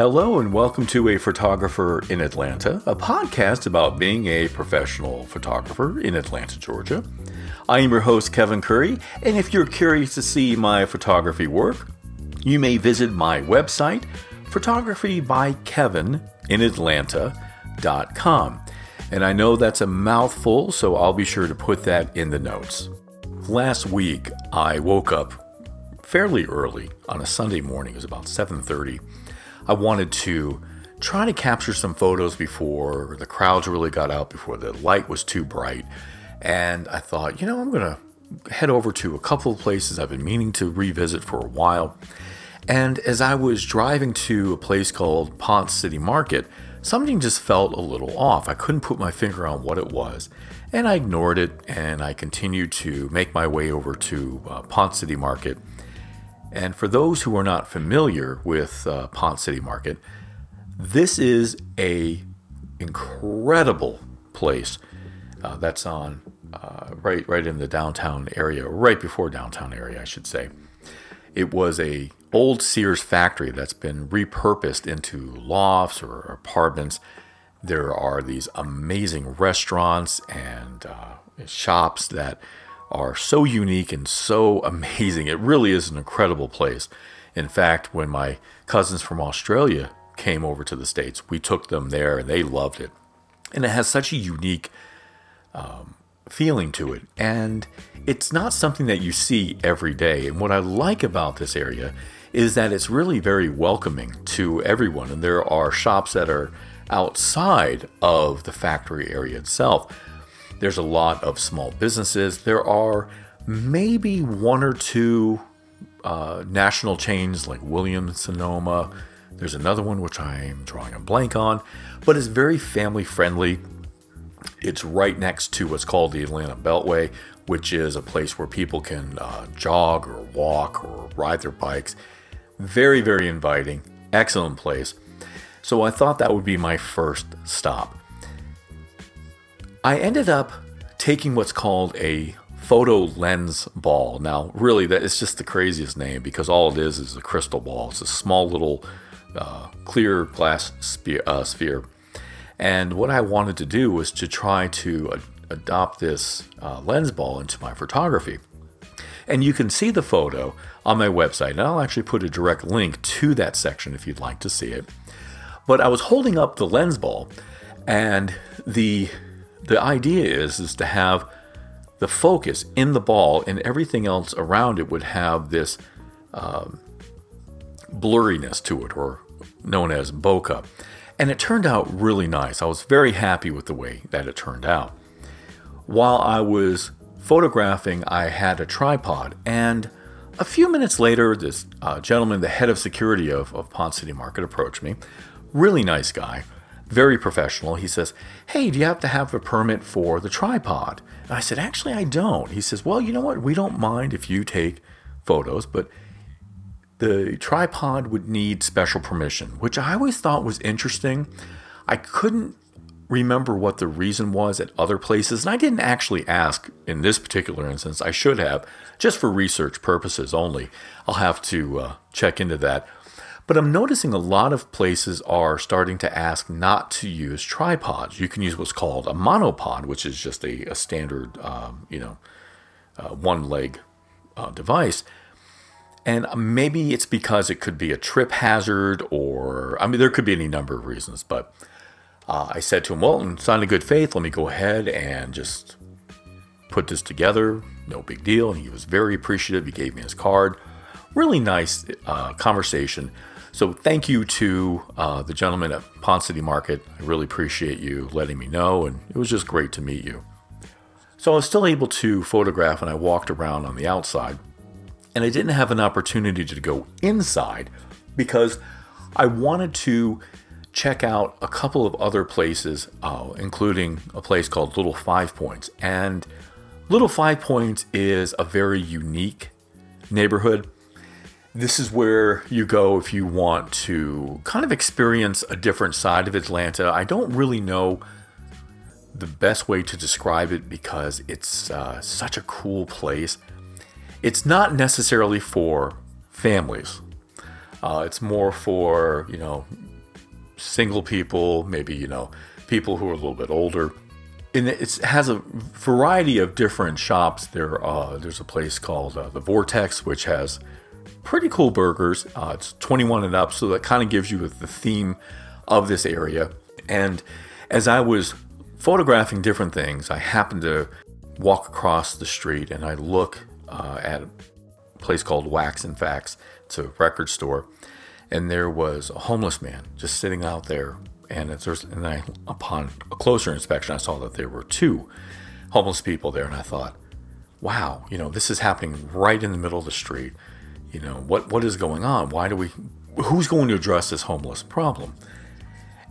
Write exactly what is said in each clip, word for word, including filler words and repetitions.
Hello and welcome to A Photographer in Atlanta, a podcast about being a professional photographer in Atlanta, Georgia. I am your host, Kevin Curry, and if you're curious to see my photography work, you may visit my website, photography by kevin in atlanta dot com. And I know that's a mouthful, so I'll be sure to put that in the notes. Last week, I woke up fairly early on a Sunday morning. It was about seven thirty. I wanted to try to capture some photos before the crowds really got out, before the light was too bright. And I thought, you know, I'm going to head over to a couple of places I've been meaning to revisit for a while. And as I was driving to a place called Ponce City Market, something just felt a little off. I couldn't put my finger on what it was. And I ignored it, and I continued to make my way over to uh, Ponce City Market. And for those who are not familiar with uh, Ponce City Market, this is a incredible place uh, that's on uh, right right in the downtown area, right before downtown area, I should say. It was a old Sears factory that's been repurposed into lofts or apartments. There are these amazing restaurants and uh, shops that are so unique and so amazing. It really is an incredible place. In fact, when my cousins from Australia came over to the States, we took them there and they loved it. And it has such a unique um, feeling to it. And it's not something that you see every day. And what I like about this area is that it's really very welcoming to everyone. And there are shops that are outside of the factory area itself. There's a lot of small businesses. There are maybe one or two uh, national chains like Williams-Sonoma. There's another one which I'm drawing a blank on, but it's very family friendly. It's right next to what's called the Atlanta Beltway, which is a place where people can uh, jog or walk or ride their bikes. Very, very inviting, excellent place. So I thought that would be my first stop. I ended up taking what's called a photo lens ball. Now, really, that is just the craziest name because all it is is a crystal ball. It's a small little uh, clear glass spe- uh, sphere. And what I wanted to do was to try to ad- adopt this uh, lens ball into my photography. And you can see the photo on my website. And I'll actually put a direct link to that section if you'd like to see it. But I was holding up the lens ball, and the... The idea is, is to have the focus in the ball, and everything else around it would have this um, blurriness to it, or known as bokeh. And it turned out really nice. I was very happy with the way that it turned out. While I was photographing, I had a tripod, and a few minutes later, this uh, gentleman, the head of security of, of Ponce City Market, approached me. Really nice guy. Very professional. He says, "Hey, do you have to have a permit for the tripod?" And I said, "Actually, I don't." He says, "Well, you know what? We don't mind if you take photos, but the tripod would need special permission," which I always thought was interesting. I couldn't remember what the reason was at other places, and I didn't actually ask in this particular instance. I should have, just for research purposes only. I'll have to uh, check into that. But I'm noticing a lot of places are starting to ask not to use tripods. You can use what's called a monopod, which is just a, a standard, um, you know, uh, one-leg uh, device. And maybe it's because it could be a trip hazard, or I mean, there could be any number of reasons. But uh, I said to him, "Well, in sign of good faith, let me go ahead and just put this together. No big deal." And he was very appreciative. He gave me his card. Really nice uh, conversation. So thank you to uh, the gentleman at Ponce City Market. I really appreciate you letting me know, and it was just great to meet you. So I was still able to photograph, and I walked around on the outside, and I didn't have an opportunity to go inside because I wanted to check out a couple of other places, uh, including a place called Little Five Points. And Little Five Points is a very unique neighborhood. This is where you go if you want to kind of experience a different side of Atlanta. I don't really know the best way to describe it because it's uh, such a cool place. It's not necessarily for families. Uh, it's more for, you know, single people, maybe, you know, people who are a little bit older. And it has a variety of different shops. There, uh, there's a place called uh, The Vortex, which has pretty cool burgers. Uh, it's twenty-one and up, so that kind of gives you the theme of this area. And as I was photographing different things, I happened to walk across the street and I look uh, at a place called Wax and Facts. It's a record store. And there was a homeless man just sitting out there. And, it's, and I, upon a closer inspection, I saw that there were two homeless people there. And I thought, wow, you know, this is happening right in the middle of the street. You know, what what is going on? Why do we, who's going to address this homeless problem?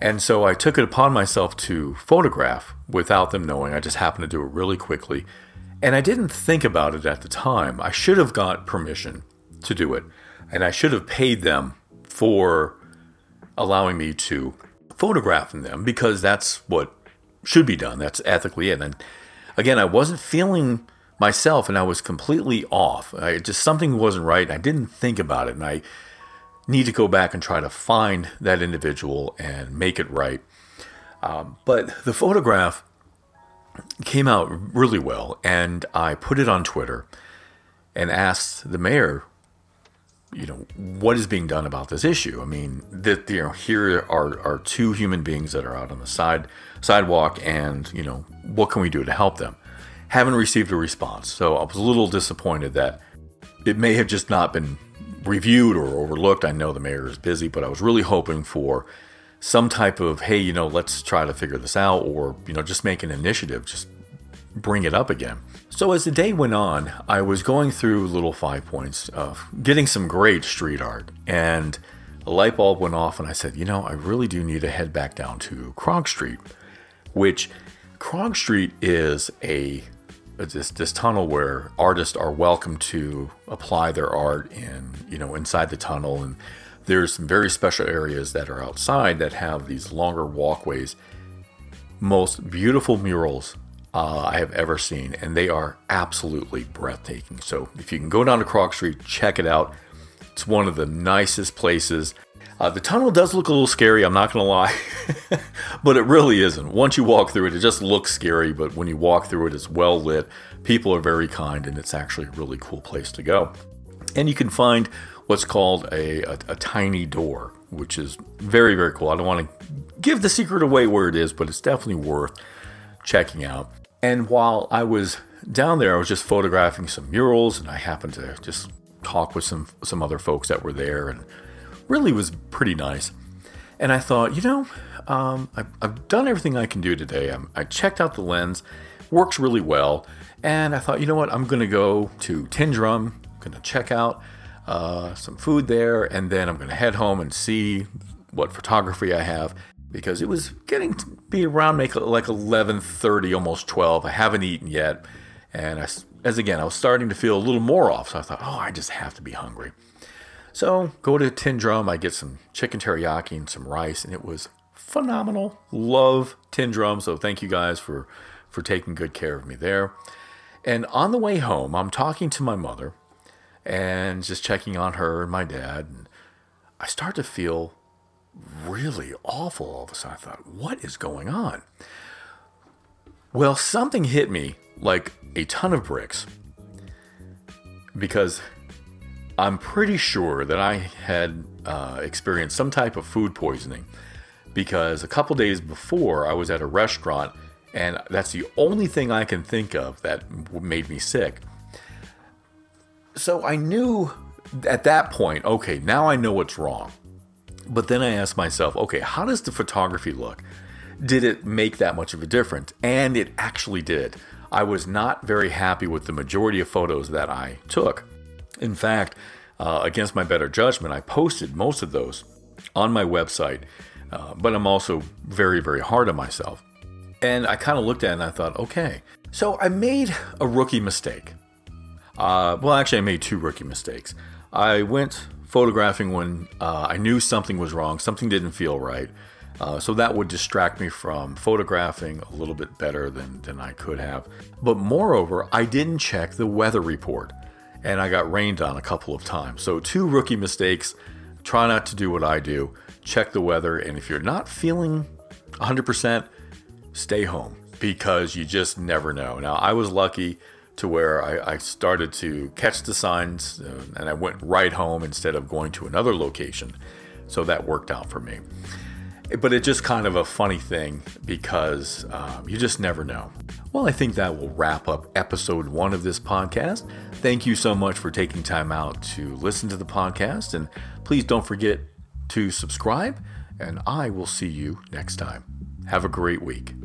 And so I took it upon myself to photograph without them knowing. I just happened to do it really quickly. And I didn't think about it at the time. I should have got permission to do it. And I should have paid them for allowing me to photographing them, because that's what should be done. That's ethically it. And again, I wasn't feeling myself and I was completely off. I just, something wasn't right. And I didn't think about it. And I need to go back and try to find that individual and make it right. Um, but the photograph came out really well. And I put it on Twitter and asked the mayor, you know, what is being done about this issue? I mean, that, you know, here are, are two human beings that are out on the side sidewalk, and, you know, what can we do to help them? Haven't received a response. So I was a little disappointed that it may have just not been reviewed or overlooked. I know the mayor is busy, but I was really hoping for some type of, hey, you know, let's try to figure this out, or, you know, just make an initiative, just bring it up again. So as the day went on, I was going through Little Five Points, uh, getting some great street art, and a light bulb went off and I said, you know, I really do need to head back down to Krog Street, which Krog Street is a this, this tunnel where artists are welcome to apply their art in, you know, inside the tunnel. And there's some very special areas that are outside that have these longer walkways, most beautiful murals Uh, I have ever seen, and they are absolutely breathtaking. So if you can go down to Krog Street, check it out. It's one of the nicest places. Uh, the tunnel does look a little scary, I'm not going to lie, but it really isn't. Once you walk through it, it just looks scary, but when you walk through it, it's well lit. People are very kind, and it's actually a really cool place to go. And you can find what's called a, a, a tiny door, which is very, very cool. I don't want to give the secret away where it is, but it's definitely worth checking out. And while I was down there, I was just photographing some murals, and I happened to just talk with some some other folks that were there, and really was pretty nice. And I thought, you know, um, I, I've done everything I can do today. I'm, I checked out the lens, works really well, and I thought, you know what, I'm going to go to Tindrum, I'm going to check out uh, some food there, and then I'm going to head home and see what photography I have. Because it was getting to be around like eleven thirty, almost twelve. I haven't eaten yet. And I, as again, I was starting to feel a little more off. So I thought, oh, I just have to be hungry. So go to Tindrum. I get some chicken teriyaki and some rice. And it was phenomenal. Love Tindrum. So thank you guys for, for taking good care of me there. And on the way home, I'm talking to my mother and just checking on her and my dad. And I start to feel really awful all of a sudden. I thought, what is going on? Well, something hit me like a ton of bricks, because I'm pretty sure that I had uh, experienced some type of food poisoning, because a couple days before I was at a restaurant, and that's the only thing I can think of that made me sick. So I knew at that point, okay, now I know what's wrong. But then I asked myself, okay, how does the photography look? Did it make that much of a difference? And it actually did. I was not very happy with the majority of photos that I took. In fact, uh, against my better judgment, I posted most of those on my website. Uh, but I'm also very, very hard on myself. And I kind of looked at it and I thought, okay. So I made a rookie mistake. Uh, well, actually, I made two rookie mistakes. I went photographing when uh, I knew something was wrong, something didn't feel right. Uh, so that would distract me from photographing a little bit better than, than I could have. But moreover, I didn't check the weather report, and I got rained on a couple of times. So two rookie mistakes. Try not to do what I do. check the weather. And if you're not feeling one hundred percent, stay home, because you just never know. Now, I was lucky to where I, I started to catch the signs, and I went right home instead of going to another location. So that worked out for me. But it's just kind of a funny thing, because um, you just never know. Well, I think that will wrap up episode one of this podcast. Thank you so much for taking time out to listen to the podcast. And please don't forget to subscribe. And I will see you next time. Have a great week.